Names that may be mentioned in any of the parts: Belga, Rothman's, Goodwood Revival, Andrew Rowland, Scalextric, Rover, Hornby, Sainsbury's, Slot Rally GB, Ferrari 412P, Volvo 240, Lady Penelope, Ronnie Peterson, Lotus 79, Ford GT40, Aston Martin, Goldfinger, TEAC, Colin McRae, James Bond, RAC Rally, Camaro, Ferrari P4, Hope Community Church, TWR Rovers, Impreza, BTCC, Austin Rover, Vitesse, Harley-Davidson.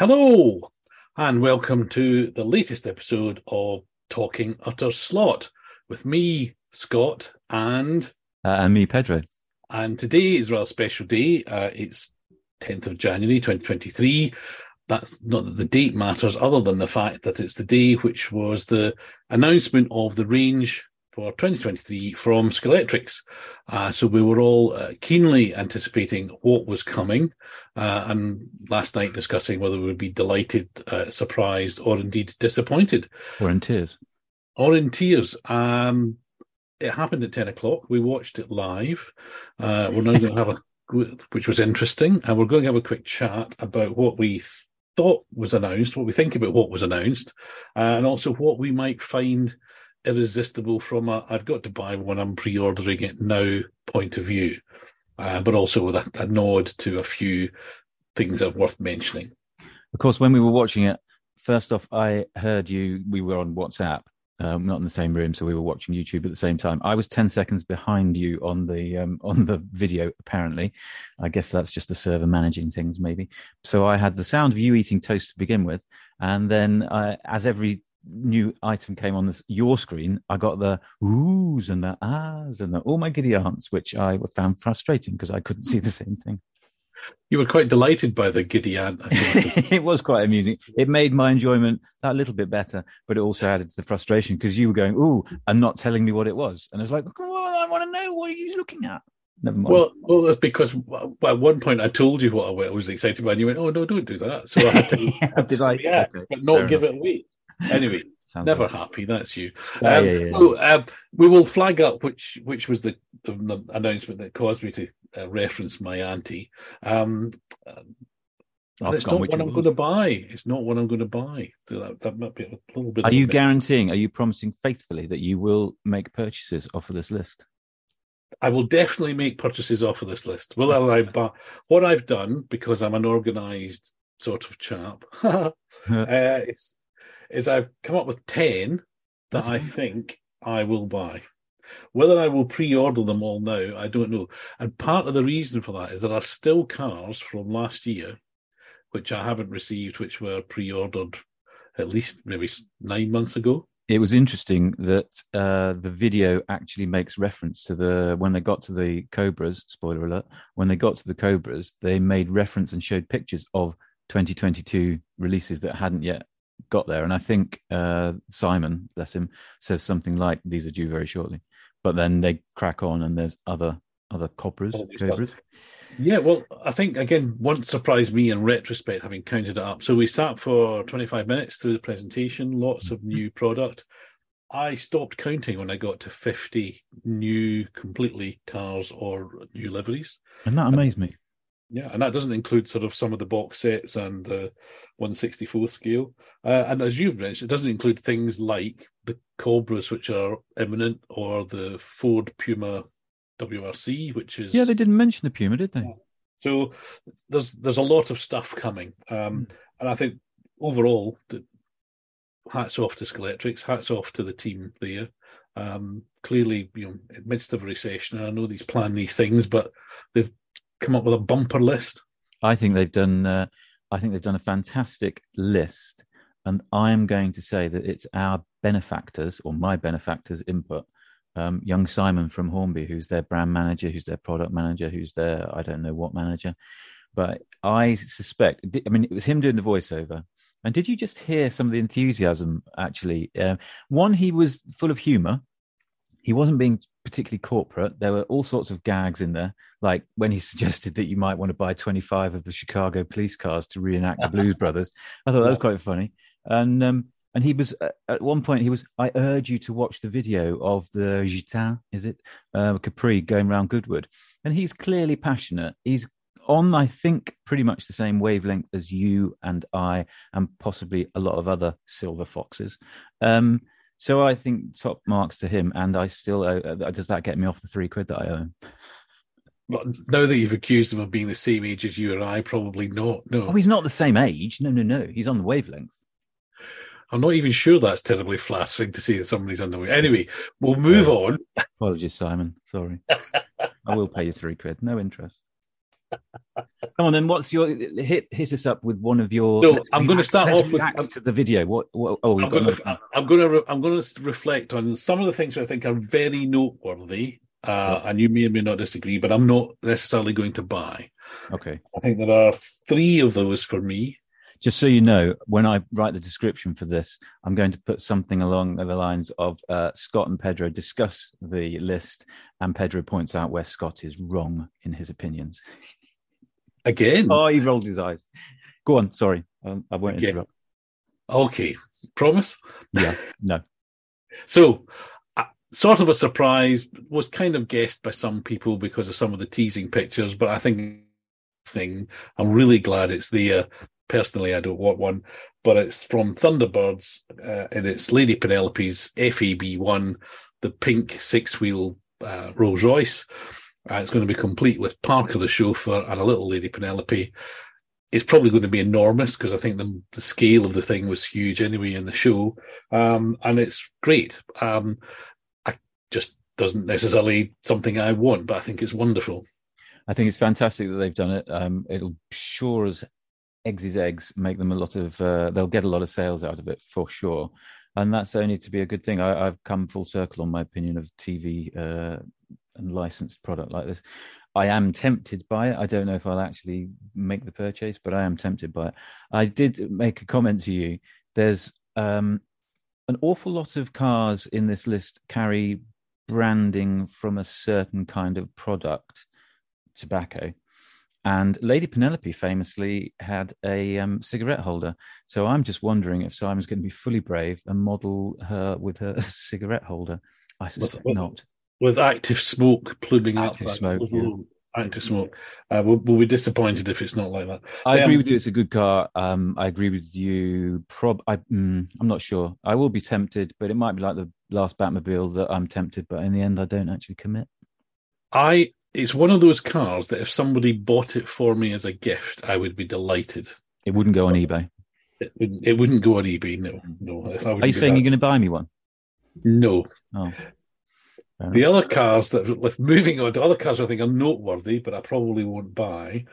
Hello, and welcome to the latest episode of Talking Utter Slot with me, Scott, and me, Pedro. And today is a rather special day. It's 10th of January, 2023. That's not that the date matters, other than the fact that it's the day which was the announcement of the range for 2023 from Scalextric. So we were all keenly anticipating what was coming, and last night discussing whether we would be delighted, surprised, or indeed disappointed. Or in tears. It happened at 10 o'clock. We watched it live. We're now going to have which was interesting, and we're going to have a quick chat about what we thought was announced, what we think about what was announced, and also what we might find irresistible from a I've got to buy one, I'm pre-ordering it now point of view, but also with a nod to a few things that are worth mentioning. Of course, when we were watching it, first off, I heard you, we were on WhatsApp, not in the same room, so we were watching YouTube at the same time. I was 10 seconds behind you on the video, apparently. I guess that's just the server managing things, maybe. So I had the sound of you eating toast to begin with, and then as every new item came on this your screen, I got the oohs and the ahs and the oh my giddy aunts, which I found frustrating because I couldn't see the same thing. You were quite delighted by the giddy aunt, I think. It was quite amusing. It made my enjoyment that little bit better, but it also added to the frustration because you were going ooh and not telling me what it was, and I was like, well, I want to know, what are you looking at? Never mind. Well, that's because at one point I told you what I was excited about, and you went, oh no, don't do that. So I had to okay, but not give it away. Anyway, sounds never good. Happy. That's you. Yeah. So, we will flag up which was the announcement that caused me to reference my auntie. It's not what I'm going to buy. It's not what I'm going to buy. So that might be a little bit. Are you guaranteeing? Are you promising faithfully that you will make purchases off of this list? I will definitely make purchases off of this list. Will I buy? What I've done, because I'm an organised sort of chap. Is I've come up with 10 that I think I will buy. Whether I will pre-order them all now, I don't know. And part of the reason for that is there are still cars from last year, which I haven't received, which were pre-ordered at least maybe 9 months ago. It was interesting that the video actually makes reference to when they got to the Cobras, spoiler alert, when they got to the Cobras, they made reference and showed pictures of 2022 releases that hadn't yet got there, and I think Simon, bless him, says something like these are due very shortly, but then they crack on and there's other Cobras. Yeah, well, I think again one surprised me in retrospect, having counted it up. So we sat for 25 minutes through the presentation, lots of new product. I stopped counting when I got to 50 new completely cars or new liveries, and that amazed me. Yeah, and that doesn't include sort of some of the box sets and the 1/64 scale. And as you've mentioned, it doesn't include things like the Cobras, which are imminent, or the Ford Puma WRC, which is... Yeah, they didn't mention the Puma, did they? So there's a lot of stuff coming. And I think overall, hats off to Scalextric, hats off to the team there. Clearly, in the midst of a recession, and I know these plan these things, but they've come up with a bumper list. I think they've done a fantastic list, and I am going to say that it's our benefactors, or my benefactors' input. Young Simon from Hornby, who's their brand manager, who's their product manager, who's their I don't know what manager, but I suspect. I mean, it was him doing the voiceover. And did you just hear some of the enthusiasm? Actually, one, he was full of humour. He wasn't being particularly corporate. There were all sorts of gags in there, like when he suggested that you might want to buy 25 of the Chicago police cars to reenact the Blues Brothers. I thought that was quite funny. And he was, at one point, I urge you to watch the video of the Gitan, Capri going around Goodwood. And he's clearly passionate. He's on, I think, pretty much the same wavelength as you and I, and possibly a lot of other silver foxes. So I think top marks to him, and I still does that get me off the £3 that I own? Well, now that you've accused him of being the same age as you and I, probably not. No, he's not the same age. No. He's on the wavelength. I'm not even sure that's terribly flattering to say that somebody's on the wavelength. Anyway, we'll move on. Apologies, Simon. Sorry, I will pay you £3. No interest. Come on, then. What's your hit us up with one of your? No, I'm going to start off with to the video. I'm going to reflect on some of the things that I think are very noteworthy. And you may or may not disagree, but I'm not necessarily going to buy. Okay. I think there are three of those for me. Just so you know, when I write the description for this, I'm going to put something along the lines of Scott and Pedro discuss the list, and Pedro points out where Scott is wrong in his opinions. Again? Oh, he rolled his eyes. Go on, sorry. I won't interrupt. Okay. Promise? Yeah, no. So, sort of a surprise, was kind of guessed by some people because of some of the teasing pictures, but I think I'm really glad it's there. Personally, I don't want one, but it's from Thunderbirds, and it's Lady Penelope's FAB1, the pink six-wheel Rolls Royce. It's going to be complete with Parker the chauffeur and a little Lady Penelope. It's probably going to be enormous because I think the scale of the thing was huge anyway in the show, and it's great. I just doesn't necessarily something I want, but I think it's wonderful. I think it's fantastic that they've done it. It'll sure as eggs is eggs make them a lot of they'll get a lot of sales out of it for sure, and that's only to be a good thing. I've come full circle on my opinion of TV and licensed product like this. I am tempted by it. I don't know if I'll actually make the purchase, but I am tempted by it. I did make a comment to you. There's an awful lot of cars in this list carry branding from a certain kind of product, tobacco. And Lady Penelope famously had a cigarette holder. So I'm just wondering if Simon's going to be fully brave and model her with her cigarette holder. I suspect not. With active smoke pluming up. Active smoke. We'll be disappointed if it's not like that. I agree with you. It's a good car. I agree with you. I'm not sure. I will be tempted, but it might be like the last Batmobile that I'm tempted, but in the end, I don't actually commit. It's one of those cars that if somebody bought it for me as a gift, I would be delighted. It wouldn't go on eBay. It wouldn't go on eBay, no. Are you saying you're going to buy me one? No. Oh. The other cars that, moving on to other cars I think are noteworthy, but I probably won't buy,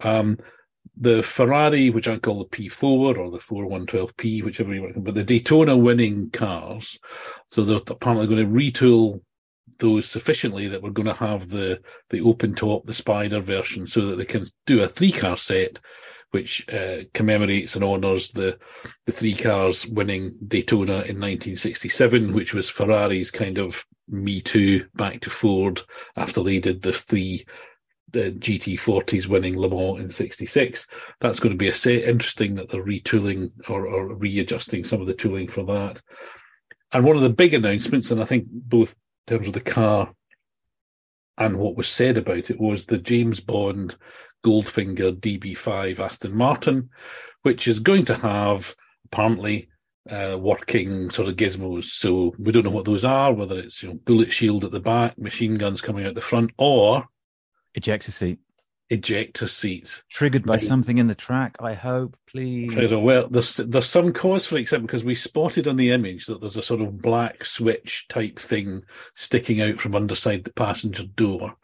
the Ferrari, which I call the P4 or the 412P, whichever you want to, but the Daytona winning cars. So they're apparently going to retool those sufficiently that we're going to have the open top, the Spider version, so that they can do a three-car set, which commemorates and honours the three cars winning Daytona in 1967, which was Ferrari's kind of Me Too, back to Ford, after they did the three GT40s winning Le Mans in 66. That's going to be a set. Interesting that they're retooling or readjusting some of the tooling for that. And one of the big announcements, and I think both in terms of the car and what was said about it, was the James Bond Goldfinger DB5 Aston Martin, which is going to have apparently working sort of gizmos. So we don't know what those are, whether it's bullet shield at the back, machine guns coming out the front, or ejector seats. Triggered by something in the track, I hope, please. Well, there's some cause for it, except because we spotted on the image that there's a sort of black switch type thing sticking out from underside the passenger door.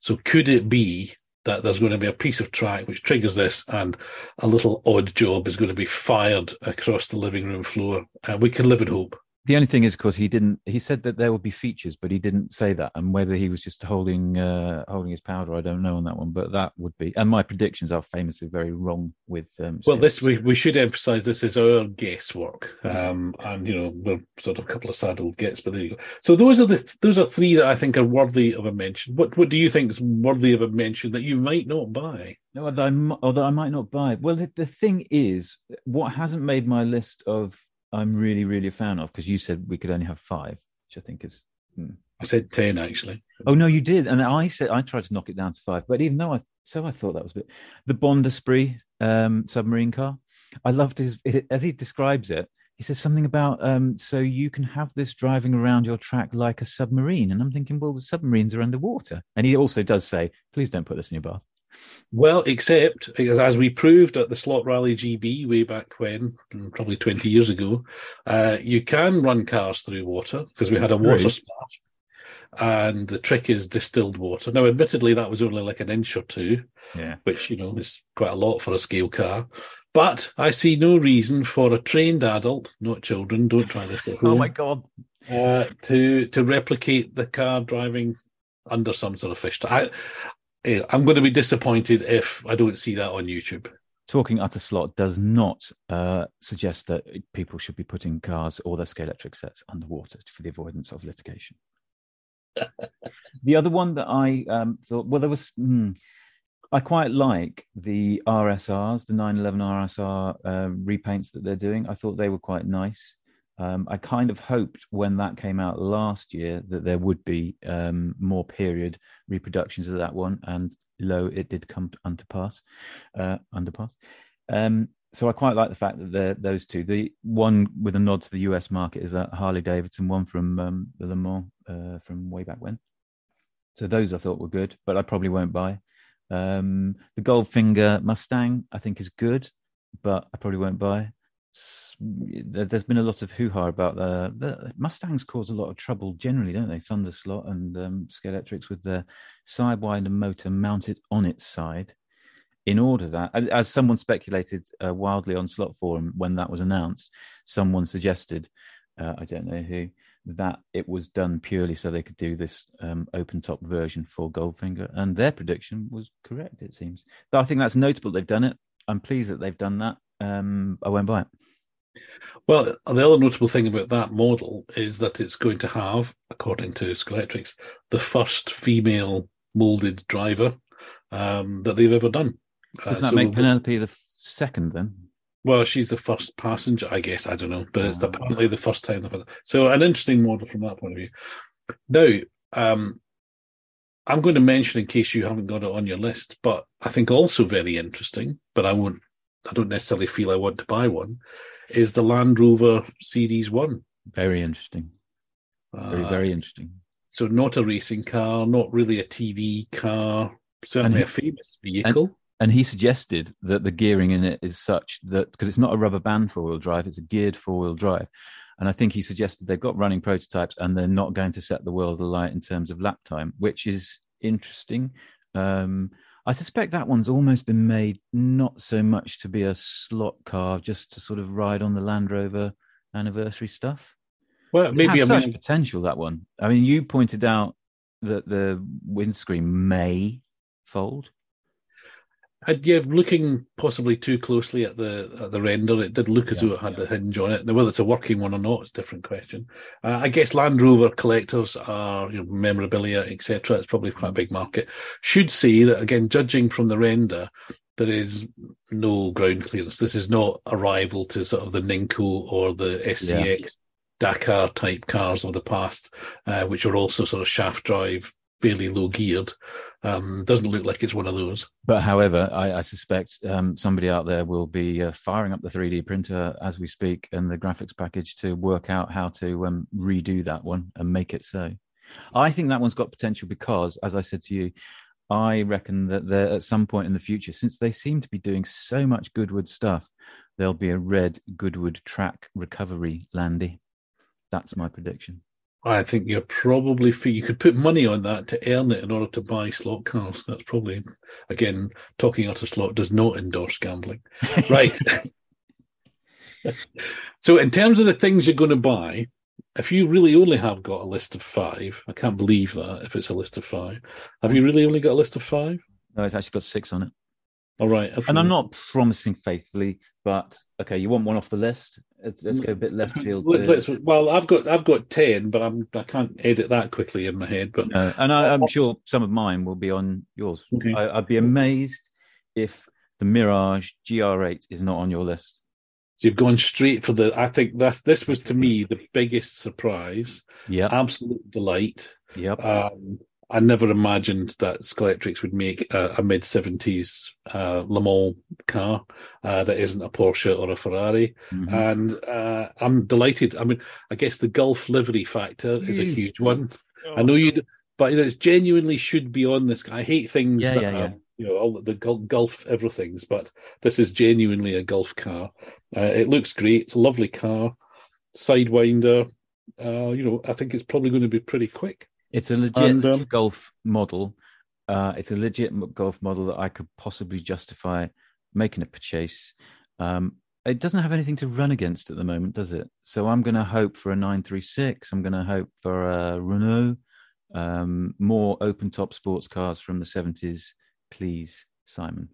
So could it be that there's going to be a piece of track which triggers this, and a little odd job is going to be fired across the living room floor? We can live in hope. The only thing is, of course, he said that there would be features, but he didn't say that. And whether he was just holding his powder, I don't know on that one. But that would be. And my predictions are famously very wrong with. Well, this we should emphasise. This is our guesswork, and we're sort of a couple of sad old gets. But there you go. So those are three that I think are worthy of a mention. What do you think is worthy of a mention that you might not buy? No, although I might not buy. Well, the thing is, what hasn't made my list of. I'm really, really a fan of, because you said we could only have five, which I think is... I said 10, actually. Oh, no, you did. And I tried to knock it down to five, but even though I thought that was a bit... The Bond Esprit submarine car. I loved as he describes it, he says something about, so you can have this driving around your track like a submarine. And I'm thinking, well, the submarines are underwater. And he also does say, please don't put this in your bath. Well, except, as we proved at the Slot Rally GB way back when, probably 20 years ago, you can run cars through water, because we had a water splash. And the trick is distilled water. Now, admittedly, that was only like an inch or two, which, you know, is quite a lot for a scale car. But I see no reason for a trained adult, not children, don't try this at home. Oh, my God. To replicate the car driving under some sort of fish tank. I'm going to be disappointed if I don't see that on YouTube. Talking Utter Slot does not suggest that people should be putting cars or their Scalextric sets underwater for the avoidance of litigation. The other one that I thought, well, there was, I quite like the RSRs, the 911 RSR repaints that they're doing. I thought they were quite nice. I kind of hoped when that came out last year that there would be more period reproductions of that one, and lo, it did come to underpass. So I quite like the fact that those two, the one with a nod to the US market is that Harley-Davidson one from the Le Mans from way back when. So those I thought were good, but I probably won't buy. The Goldfinger Mustang I think is good, but I probably won't buy. There's been a lot of hoo-ha about the Mustangs cause a lot of trouble generally, don't they? Thunderslot and Scalextrics with the sidewinder motor mounted on its side. In order that, as someone speculated wildly on Slot Forum when that was announced, someone suggested, I don't know who, that it was done purely so they could do this open-top version for Goldfinger, and their prediction was correct, it seems. But I think that's notable they've done it. I'm pleased that they've done that. I won't buy it. Well, the other notable thing about that model is that it's going to have, according to Scalextrics, the first female moulded driver that they've ever done. Doesn't that make Penelope the second then? Well, she's the first passenger, I guess. I don't know, but it's apparently the first time. So an interesting model from that point of view. Now, I'm going to mention, in case you haven't got it on your list, but I think also very interesting, but I don't necessarily feel I want to buy one, is the Land Rover Series 1. Very interesting. Very, very interesting. So not a racing car, not really a TV car, certainly a famous vehicle. And he suggested that the gearing in it is such that, because it's not a rubber band four-wheel drive, it's a geared four-wheel drive. And I think he suggested they've got running prototypes and they're not going to set the world alight in terms of lap time, which is interesting. I suspect that one's almost been made not so much to be a slot car, just to sort of ride on the Land Rover anniversary stuff. Well, maybe it has such potential, that one. I mean, you pointed out that the windscreen may fold. Yeah, looking possibly too closely at the render, it did look as though it had the hinge on it. Now, whether it's a working one or not, it's a different question. I guess Land Rover collectors are, you know, memorabilia, etc. It's probably quite a big market. Should say that, again, judging from the render, there is no ground clearance. This is not a rival to sort of the Ninco or the SCX Dakar-type cars of the past, which are also sort of shaft drive, fairly low geared. Doesn't look like it's one of those. But however, I suspect somebody out there will be firing up the 3D printer as we speak and the graphics package to work out how to redo that one and make it so. I think that one's got potential because, as I said to you, I reckon that at some point in the future, since they seem to be doing so much Goodwood stuff, there'll be a red Goodwood track recovery Landy. That's my prediction. I think you're probably you could put money on that to earn it in order to buy slot cars. That's probably, again, Talking Utter Slot does not endorse gambling. Right. So in terms of the things you're going to buy, if you really only have got a list of five, I can't believe that if it's a list of five. Have you really only got a list of five? No, it's actually got six on it. All right. Okay. And I'm not promising faithfully, but okay, you want one off the list? Let's go a bit left field. Well, I've got 10, but I can't edit that quickly in my head. But no, and I'm sure some of mine will be on yours. Okay. I'd be amazed if the Mirage GR8 is not on your list. So you've gone straight for I think this was, to me, the biggest surprise. Yeah, absolute delight. Yep. I never imagined that Scalextrics would make a mid-70s Le Mans car that isn't a Porsche or a Ferrari. Mm-hmm. And I'm delighted. I mean, I guess the Gulf livery factor is a huge one. Oh, I know but it genuinely should be on this. I hate things you know, all the Gulf everythings, but this is genuinely a Gulf car. It looks great. It's a lovely car. Sidewinder. You know, I think it's probably going to be pretty quick. It's a legit Golf model. It's a legit Golf model that I could possibly justify making a purchase. It doesn't have anything to run against at the moment, does it? So I'm going to hope for a 936. I'm going to hope for a Renault. More open-top sports cars from the 70s, please, Simon.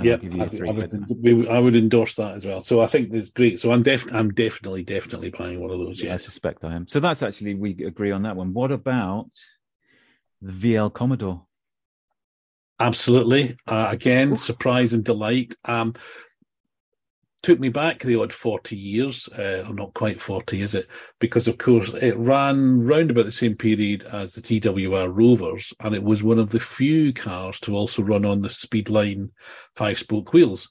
Yeah, I would endorse that as well. So I think that's great. So I'm definitely buying one of those. Yeah, I suspect I am. So that's actually, we agree on that one. What about the VL Commodore? Absolutely. Again, surprise and delight. Took me back the odd 40 years, or not quite 40, is it? Because, of course, it ran round about the same period as the TWR Rovers, and it was one of the few cars to also run on the Speedline 5-spoke wheels.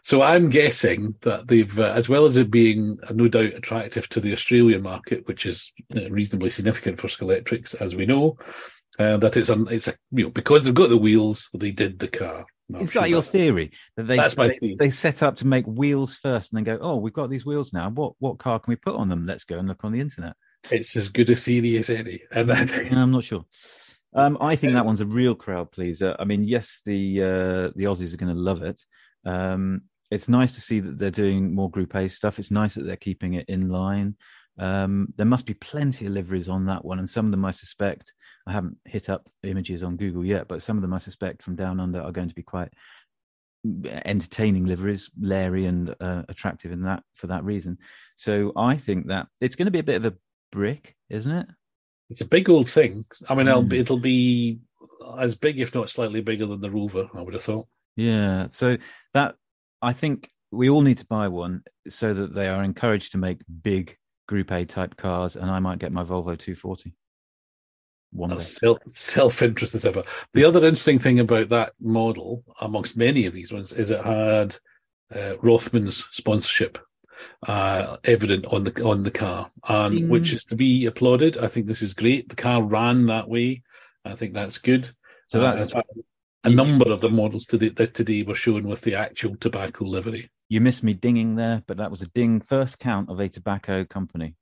So, I'm guessing that they've, as well as it being no doubt attractive to the Australian market, which is reasonably significant for Scalextrics, as we know, that it's because they've got the wheels, they did the car. No, is that your theory? That's my theory. They set up to make wheels first and then go, oh, we've got these wheels now. What car can we put on them? Let's go and look on the internet. It's as good a theory as any. And I'm not sure. I think that one's a real crowd pleaser. I mean, yes, the Aussies are going to love it. It's nice to see that they're doing more Group A stuff. It's nice that they're keeping it in line. There must be plenty of liveries on that one, and some of them I suspect, I haven't hit up images on Google yet, but some of them I suspect from down under are going to be quite entertaining liveries, leery and attractive in that, for that reason. So I think that it's going to be a bit of a brick, isn't it? It's a big old thing. I mean, it'll be as big, if not slightly bigger than the Rover, I would have thought. Yeah, so that, I think we all need to buy one so that they are encouraged to make big Group A type cars, and I might get my Volvo 240. Self-interest as ever. The other interesting thing about that model, amongst many of these ones, is it had Rothman's sponsorship evident on the car, and which is to be applauded. I think this is great. The car ran that way. I think that's good. So that's a number of the models today were shown with the actual tobacco livery. You missed me dinging there, but that was a ding. First count of a tobacco company.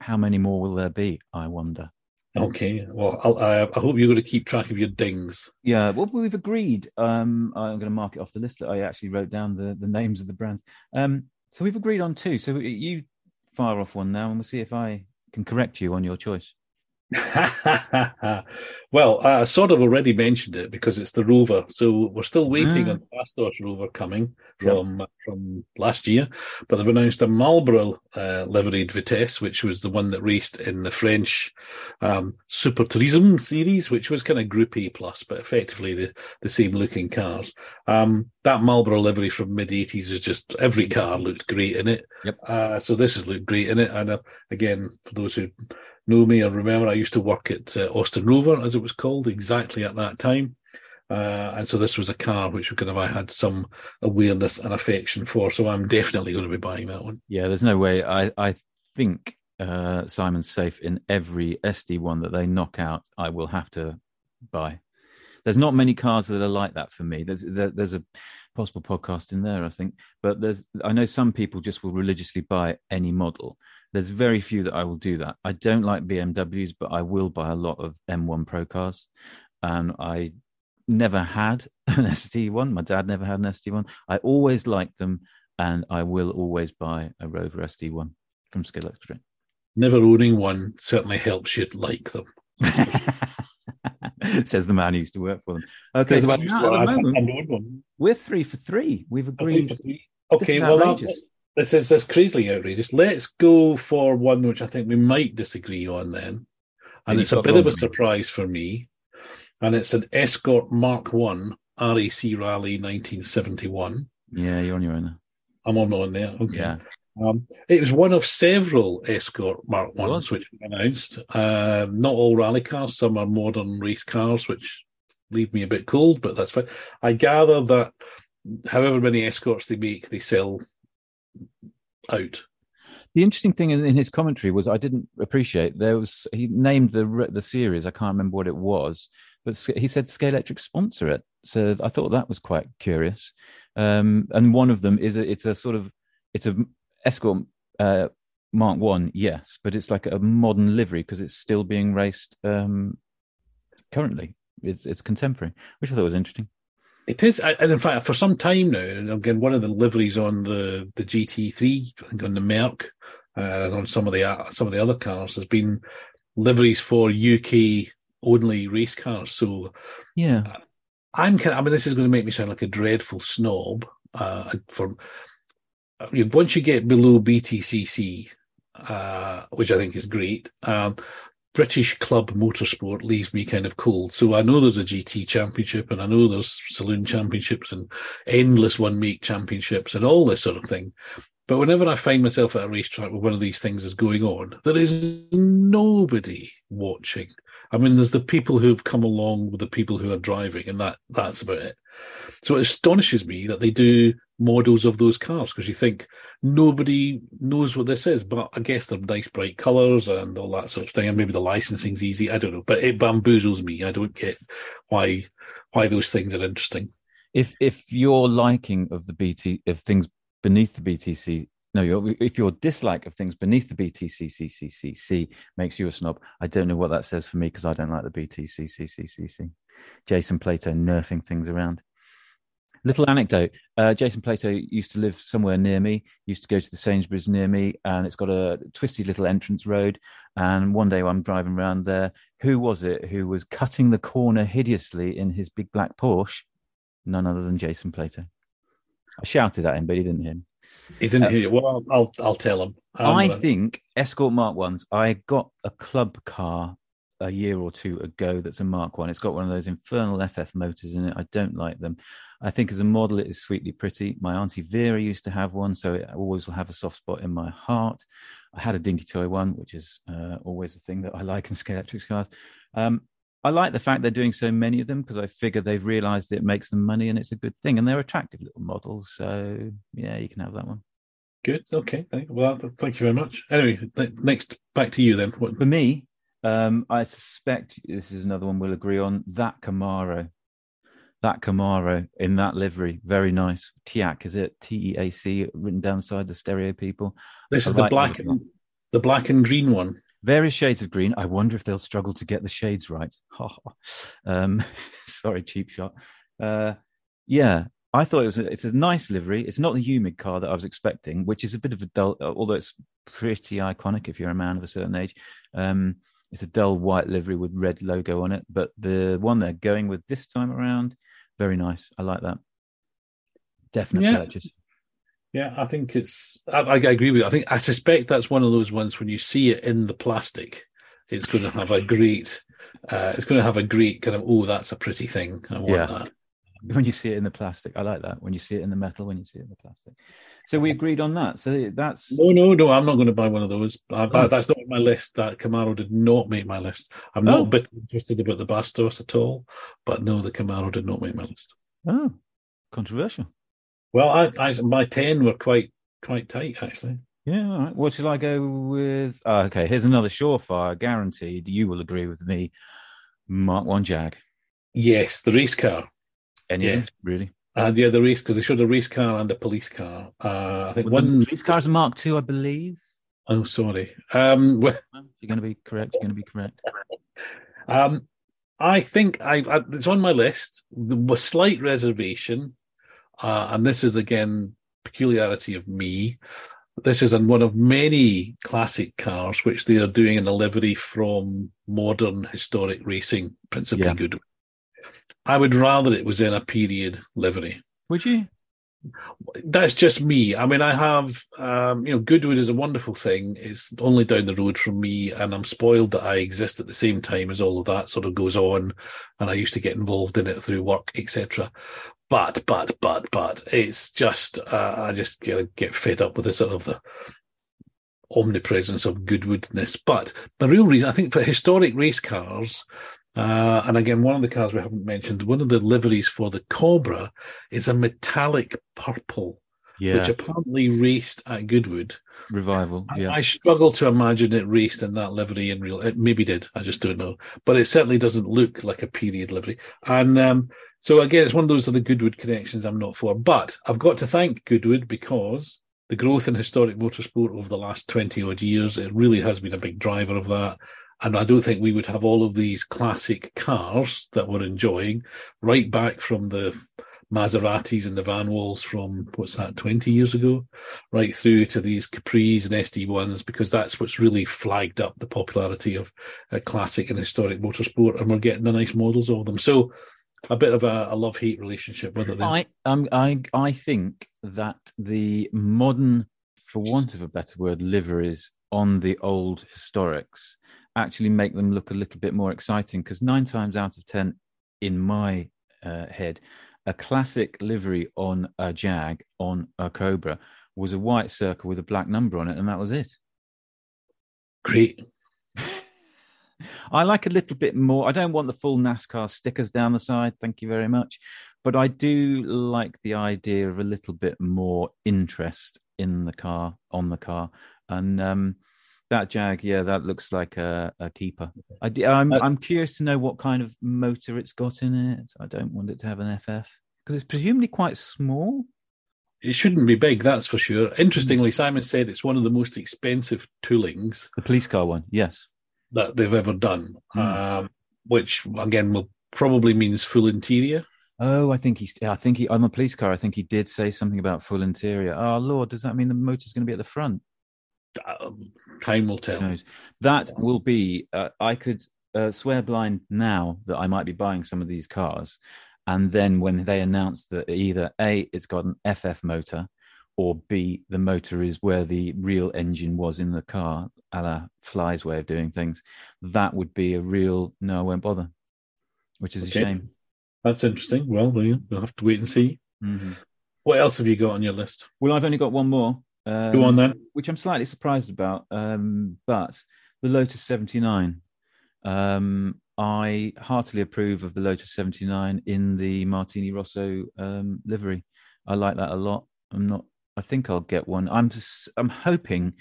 How many more will there be, I wonder? Okay, well, I hope you're going to keep track of your dings. Yeah, well, we've agreed. I'm going to mark it off the list. I actually wrote down the names of the brands. So we've agreed on two. So you fire off one now, and we'll see if I can correct you on your choice. Well, I sort of already mentioned it because it's the Rover. So we're still waiting on the Bastos Rover coming from last year. But they've announced a Marlboro liveried Vitesse, which was the one that raced in the French Super Tourism series, which was kind of Group A+, but effectively the same looking cars. That Marlboro livery from mid-80s is just, every car looked great in it. Yep. So this has looked great in it. And again, for those who know me and remember, I used to work at Austin Rover, as it was called, exactly at that time. And so this was a car which kind of I had some awareness and affection for, so I'm definitely going to be buying that one. Yeah, there's no way. I think Simon's safe in every SD1 that they knock out, I will have to buy. There's not many cars that are like that for me. There's a possible podcast in there, I think. But I know some people just will religiously buy any model. There's very few that I will do that. I don't like BMWs, but I will buy a lot of M1 Pro cars. And I never had an SD1. My dad never had an SD1. I always liked them, and I will always buy a Rover SD1 from Scalextric. Never owning one certainly helps you like them. Says the man who used to work for them. Okay, so we're 3 for 3. We've agreed. 3 for 3. Okay, well, This is crazily outrageous. Let's go for one which I think we might disagree on then. And it's a bit of a surprise for me. And it's an Escort Mark One RAC Rally 1971. Yeah, you're on your own there. I'm on my own there. Okay. Yeah. It was one of several Escort Mark Ones which were announced. Not all rally cars. Some are modern race cars, which leave me a bit cold, but that's fine. I gather that however many Escorts they make, they sell out. The interesting thing in his commentary was, I didn't appreciate, he named the series, I can't remember what it was, but he said Scalextric sponsor it, so I thought that was quite curious. And one of them is it's a sort of, it's a escort Mark One, yes, but it's like a modern livery because it's still being raced currently. It's contemporary, which I thought was interesting. It is, and in fact, for some time now, and again, one of the liveries on the GT3, I think on the Merc, and on some of the other cars has been liveries for UK only race cars. So, yeah, I mean, this is going to make me sound like a dreadful snob. Once you get below BTCC, which I think is great, British club motorsport leaves me kind of cold. So I know there's a GT championship, and I know there's saloon championships and endless one make championships and all this sort of thing. But whenever I find myself at a racetrack where one of these things is going on, there is nobody watching. I mean, there's the people who've come along with the people who are driving, and that's about it. So it astonishes me that they do models of those cars, because you think nobody knows what this is, but I guess they're nice bright colours and all that sort of thing, and maybe the licensing's easy, I don't know. But it bamboozles me. I don't get why those things are interesting. If your liking of the BT, of things beneath the BTC, if your dislike of things beneath the BTCCCCC makes you a snob, I don't know what that says for me, because I don't like the BTCCCCC. Jason Plato nerfing things around. Little anecdote. Jason Plato used to live somewhere near me, used to go to the Sainsbury's near me, and it's got a twisty little entrance road. And one day I'm driving around there. Who was it who was cutting the corner hideously in his big black Porsche? None other than Jason Plato. I shouted at him, but he didn't hear me. He didn't hear you. Well, I'll tell him. I think Escort Mark Ones. I got a club car a year or two ago that's a Mark One. It's got one of those infernal FF motors in it. I don't like them. I think as a model, it is sweetly pretty. My auntie Vera used to have one, so it always will have a soft spot in my heart. I had a Dinky Toy one, which is always a thing that I like in Scalextric cars. I like the fact they're doing so many of them, because I figure they've realised it makes them money and it's a good thing. And they're attractive little models. So, yeah, you can have that one. Good. Okay. Well, thank you very much. Anyway, next, back to you then. For me, I suspect this is another one we'll agree on. That Camaro in that livery. Very nice. TEAC, is it? TEAC, written down side, the stereo people. This is the black and green one. Various shades of green. I wonder if they'll struggle to get the shades right. Sorry, cheap shot. Yeah, I thought it's a nice livery. It's not the humid car that I was expecting, which is a bit of a dull, although it's pretty iconic if you're a man of a certain age. It's a dull white livery with red logo on it. But the one they're going with this time around, very nice. I like that. Definite purchase. Yeah, I think I agree with you. I suspect that's one of those ones when you see it in the plastic, it's going to have a great, kind of, oh, that's a pretty thing. I want that. When you see it in the plastic, I like that. When you see it in the metal, when you see it in the plastic. So we agreed on that. So that's no. I'm not going to buy one of those. That's not on my list. That Camaro did not make my list. I'm not a bit interested about the Bastos at all, but no, the Camaro did not make my list. Oh, controversial. Well, my 10 were quite tight, actually. Yeah, all right. What shall I go with? Okay, here's another surefire, guaranteed. You will agree with me. Mark 1 Jag. Yes, the race car. And yes, really? And yeah, the race, because they showed a race car and a police car. I think one... Police car's a Mark 2, I believe. Oh, sorry. You're going to be correct. I think it's on my list. With a slight reservation... and this is, again, peculiarity of me. This is in one of many classic cars which they are doing in a livery from modern historic racing, principally Goodwood. I would rather it was in a period livery. Would you? That's just me. I mean, I have, Goodwood is a wonderful thing. It's only down the road from me, and I'm spoiled that I exist at the same time as all of that sort of goes on, and I used to get involved in it through work, etc. But it's just, I just get fed up with the sort of the omnipresence of Goodwoodness. But the real reason, I think, for historic race cars, and again, one of the cars we haven't mentioned, one of the liveries for the Cobra is a metallic purple, which apparently raced at Goodwood. Revival, yeah. I struggle to imagine it raced in that livery in real. It maybe did, I just don't know. But it certainly doesn't look like a period livery. And, so, again, it's one of those other Goodwood connections I'm not for. But I've got to thank Goodwood because the growth in historic motorsport over the last 20-odd years, it really has been a big driver of that. And I don't think we would have all of these classic cars that we're enjoying, right back from the Maseratis and the van walls from, 20 years ago, right through to these Capris and SD1s, because that's what's really flagged up the popularity of classic and historic motorsport, and we're getting the nice models of them. So a bit of a love-hate relationship with it. I think that the modern, for want of a better word, liveries on the old historics actually make them look a little bit more exciting, because 9 times out of 10, in my head, a classic livery on a Jag, on a Cobra, was a white circle with a black number on it, and that was it. Great. I like a little bit more. I don't want the full NASCAR stickers down the side, thank you very much, but I do like the idea of a little bit more interest in the car, on the car. And that Jag, yeah, that looks like a keeper. I'm curious to know what kind of motor it's got in it. I don't want it to have an FF, because it's presumably quite small. It shouldn't be big, that's for sure. Interestingly, Simon said it's one of the most expensive toolings. The police car one, yes. That they've ever done, which, again, will probably means full interior. Oh, I think he, on a police car, I think he did say something about full interior. Oh, Lord, does that mean the motor's going to be at the front? Time will tell. That will be, I could swear blind now that I might be buying some of these cars, and then when they announce that either A, it's got an FF motor, or B, the motor is where the real engine was in the car, a la Fly's way of doing things, that would be a real, no, I won't bother, which is a shame. That's interesting. Well, we'll have to wait and see. Mm-hmm. What else have you got on your list? Well, I've only got one more. Go on then. Which I'm slightly surprised about, but the Lotus 79. I heartily approve of the Lotus 79 in the Martini Rosso livery. I like that a lot. I think I'll get one. I'm hoping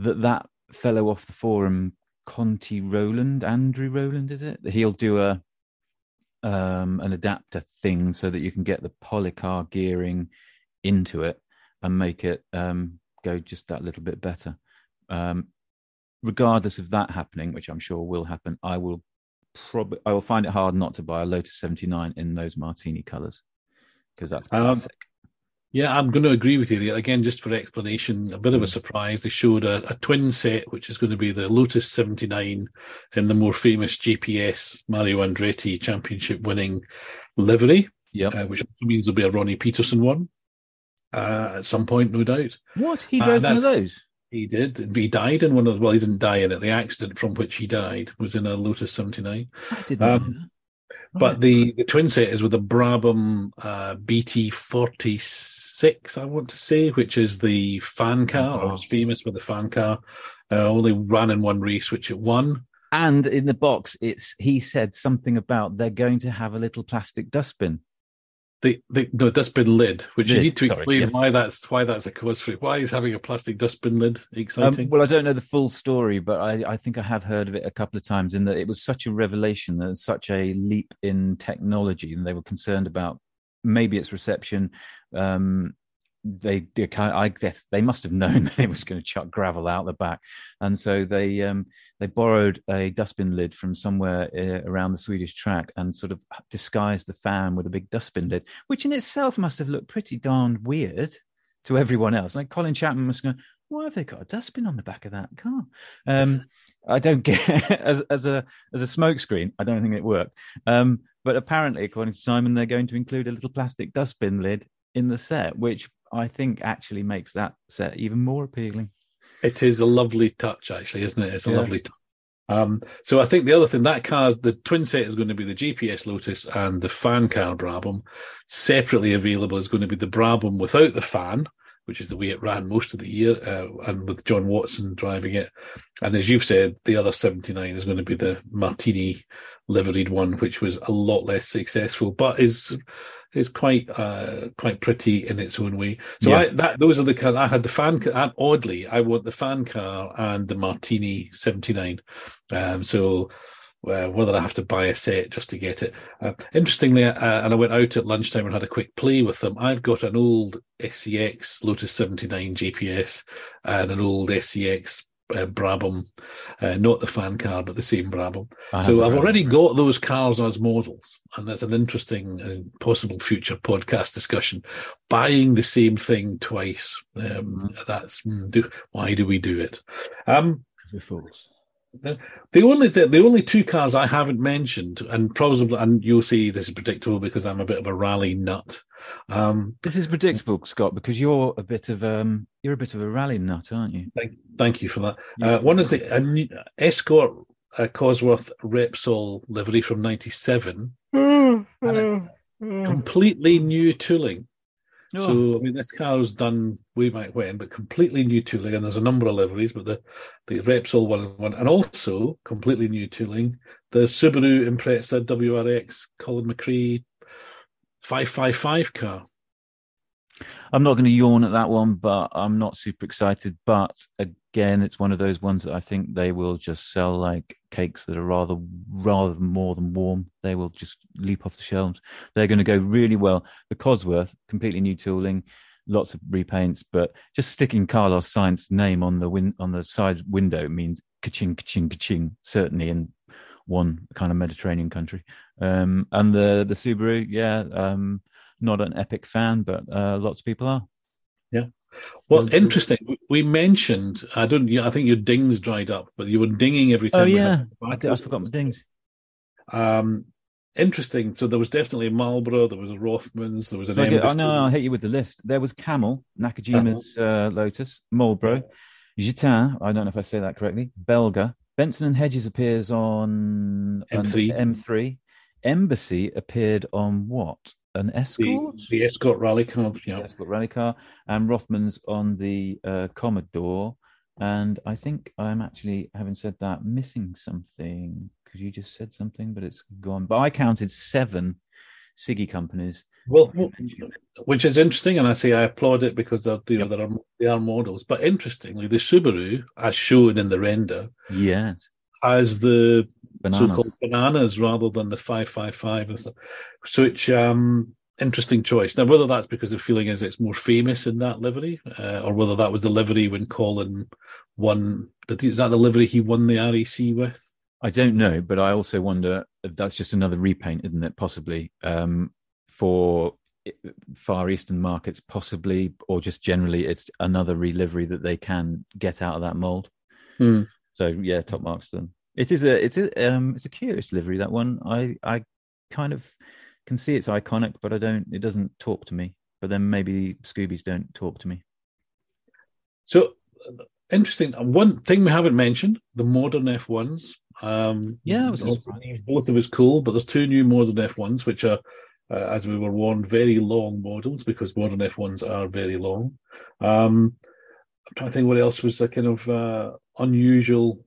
that fellow off the forum, Andrew Rowland, is it? He'll do an adapter thing so that you can get the polycar gearing into it and make it go just that little bit better. Regardless of that happening, which I'm sure will happen, I will find it hard not to buy a Lotus 79 in those Martini colours, because that's classic. Yeah, I'm going to agree with you there. Again, just for explanation, a bit of a surprise. They showed a twin set, which is going to be the Lotus 79 in the more famous JPS Mario Andretti championship-winning livery, which means there'll be a Ronnie Peterson one at some point, no doubt. What? He drove one of those? He did. He died in one of those. Well, he didn't die in it. The accident from which he died was in a Lotus 79. I didn't know that. But the twin set is with the Brabham BT46, I want to say, which is the fan car. I was famous for the fan car. Only ran in one race, which it won. And in the box, he said something about they're going to have a little plastic dustbin. The dustbin lid, which you need to explain why that's a cause for it. Why is having a plastic dustbin lid exciting? Well, I don't know the full story, but I think I have heard of it a couple of times, in that it was such a revelation, and such a leap in technology, and they were concerned about maybe its reception. I guess they must have known they was going to chuck gravel out the back, and so they borrowed a dustbin lid from somewhere around the Swedish track and sort of disguised the fan with a big dustbin lid, which in itself must have looked pretty darn weird to everyone else. Like Colin Chapman must go, why have they got a dustbin on the back of that car? I don't get as a smokescreen. I don't think it worked. But apparently, according to Simon, they're going to include a little plastic dustbin lid in the set, which I think actually makes that set even more appealing. It is a lovely touch, actually, isn't it? It's a lovely touch. So I think the other thing, that car, the twin set is going to be the GPS Lotus and the fan car Brabham. Separately available is going to be the Brabham without the fan, which is the way it ran most of the year, and with John Watson driving it. And as you've said, the other 79 is going to be the Martini liveried one, which was a lot less successful, but is quite pretty in its own way. So those are the cars. I had the fan car, and oddly, I want the fan car and the Martini 79. So whether I have to buy a set just to get it. Interestingly, and I went out at lunchtime and had a quick play with them, I've got an old SCX Lotus 79 GPS and an old SCX Brabham, not the fan car, but the same Brabham. So I've already got those cars as models, and that's an interesting possible future podcast discussion. Buying the same thing twice, that's why do we do it? We're fools. The only two cars I haven't mentioned, and probably, and you'll see this is predictable because I'm a bit of a rally nut. This is predictable, Scott, because you're a bit of a rally nut, aren't you? Thank you for that. One is the Escort Cosworth Repsol livery from '97, and it's completely new tooling. So, I mean, this car was done way back when, but completely new tooling, and there's a number of liveries, but the Repsol 101, and also completely new tooling, the Subaru Impreza WRX Colin McRae 555 car. I'm not going to yawn at that one, but I'm not super excited. But again, it's one of those ones that I think they will just sell like cakes that are rather more than warm. They will just leap off the shelves. They're going to go really well. The Cosworth, completely new tooling, lots of repaints, but just sticking Carlos Sainz's name on the side window means ka-ching, ka-ching, ka-ching, certainly in one kind of Mediterranean country. And the Subaru, not an epic fan, but lots of people are. Yeah. Well, interesting. We mentioned, I think your dings dried up, but you were dinging every time. Oh, yeah. I forgot my dings. Interesting. So there was definitely a Marlboro, there was a Rothman's, there was an... I'll hit you with the list. There was Camel, Nakajima's Lotus, Marlboro, Gitan, I don't know if I say that correctly, Belga, Benson and Hedges appears on... M3. Embassy appeared on what? An Escort? The Escort Rally Car. Yeah. Escort Rally Car. And Rothman's on the Commodore. And I think I'm actually, having said that, missing something, because you just said something, but it's gone. But I counted 7 Siggy companies. Well, which is interesting, and I say I applaud it because they are models. But interestingly, the Subaru, as shown in the render, has the so-called bananas rather than the 555 and stuff. So it's interesting choice. Now, whether that's because the feeling is it's more famous in that livery, or whether that was the livery when Colin won, is that the livery he won the REC with? I don't know, but I also wonder if that's just another repaint, isn't it? Possibly for Far Eastern markets, possibly, or just generally, it's another relivery that they can get out of that mold. Mm. So yeah, top marks to them. It's a curious livery, that one. I kind of can see it's iconic, but it doesn't talk to me. But then maybe Scoobies don't talk to me. So interesting. One thing we haven't mentioned, the modern F1s. I was surprised. Both of us cool, but there's 2 new modern F1s, which are, as we were warned, very long models, because modern F1s are very long. I'm trying to think what else was a kind of unusual.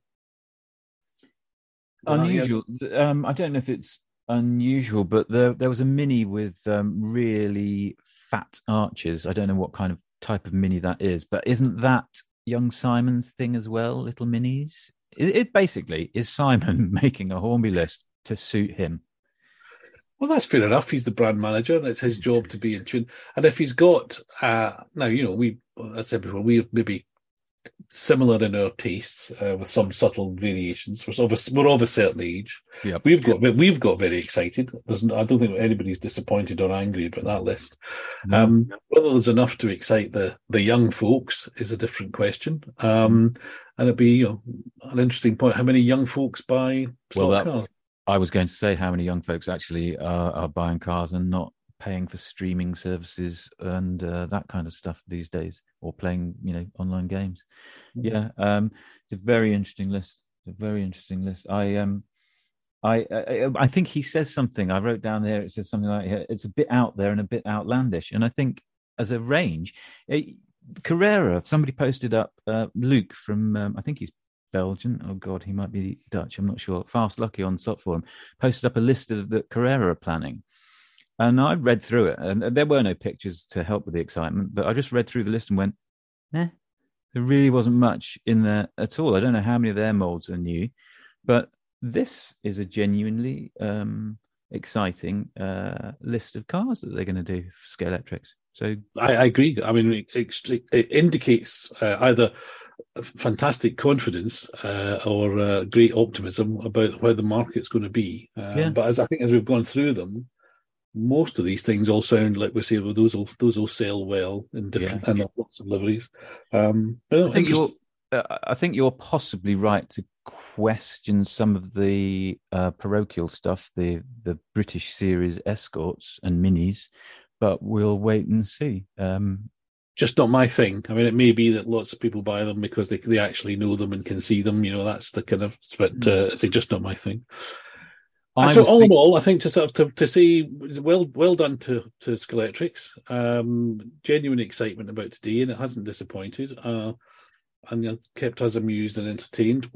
I don't know if it's unusual, but there was a Mini with really fat arches. I don't know what kind of type of Mini that is, but isn't that young Simon's thing as well, little Minis? It basically is Simon making a Hornby list to suit him. Well, that's fair enough. He's the brand manager, and it's his job to be in tune. And if he's got I said before, we maybe similar in our tastes with some subtle variations. We're of a certain age. Yep. We've got very excited. I don't think anybody's disappointed or angry about that list. Whether there's enough to excite the young folks is a different question. And it'd be an interesting point. How many young folks buy cars? I was going to say how many young folks actually are buying cars and not paying for streaming services and that kind of stuff these days, or playing, online games. Yeah, it's a very interesting list. I think he says something. I wrote down there. It says something like, "It's a bit out there and a bit outlandish." And I think as a range, Carrera. Somebody posted up Luke from. I think he's Belgian. Oh God, he might be Dutch. I'm not sure. Fast Lucky on Slot Forum posted up a list of that Carrera are planning. And I read through it, and there were no pictures to help with the excitement, but I just read through the list and went, there really wasn't much in there at all. I don't know how many of their molds are new, but this is a genuinely exciting list of cars that they're going to do for Scalextric. So I agree. I mean, it indicates either fantastic confidence or great optimism about where the market's going to be. But as I think, as we've gone through them, most of these things all sound like we say, well, those will sell well in different and lots of liveries. But I think you're possibly right to question some of the parochial stuff, the British series Escorts and Minis, but we'll wait and see. Just not my thing. I mean, it may be that lots of people buy them because they actually know them and can see them. You know, that's the kind of. But it's just not my thing. So all in all, I think to say well done to Scalextric. Genuine excitement about today, and it hasn't disappointed. And kept us amused and entertained.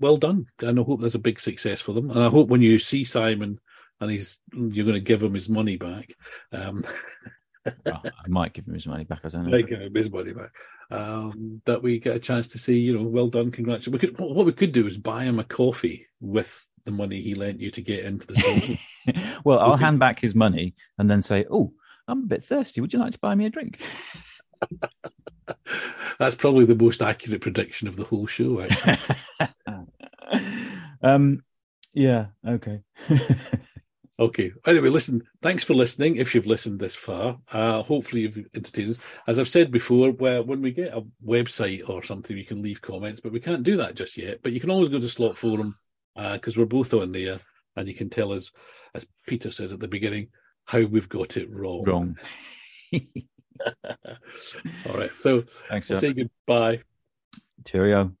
Well done. And I hope there's a big success for them. And I hope when you see Simon and you're going to give him his money back. Well, I might give him his money back. I don't know. Give him his money back. That we get a chance to see, well done, congratulations. What we could do is buy him a coffee with the money he lent you to get into the school. Well, I'll hand back his money and then say, oh, I'm a bit thirsty. Would you like to buy me a drink? That's probably the most accurate prediction of the whole show, actually. Okay. Okay. Anyway, listen, thanks for listening, if you've listened this far. Hopefully you've entertained us. As I've said before, when we get a website or something, you can leave comments, but we can't do that just yet. But you can always go to Slot Forum, because we're both on there, and you can tell us, as Peter said at the beginning, how we've got it wrong. All right, so thanks, we'll say goodbye. Cheerio.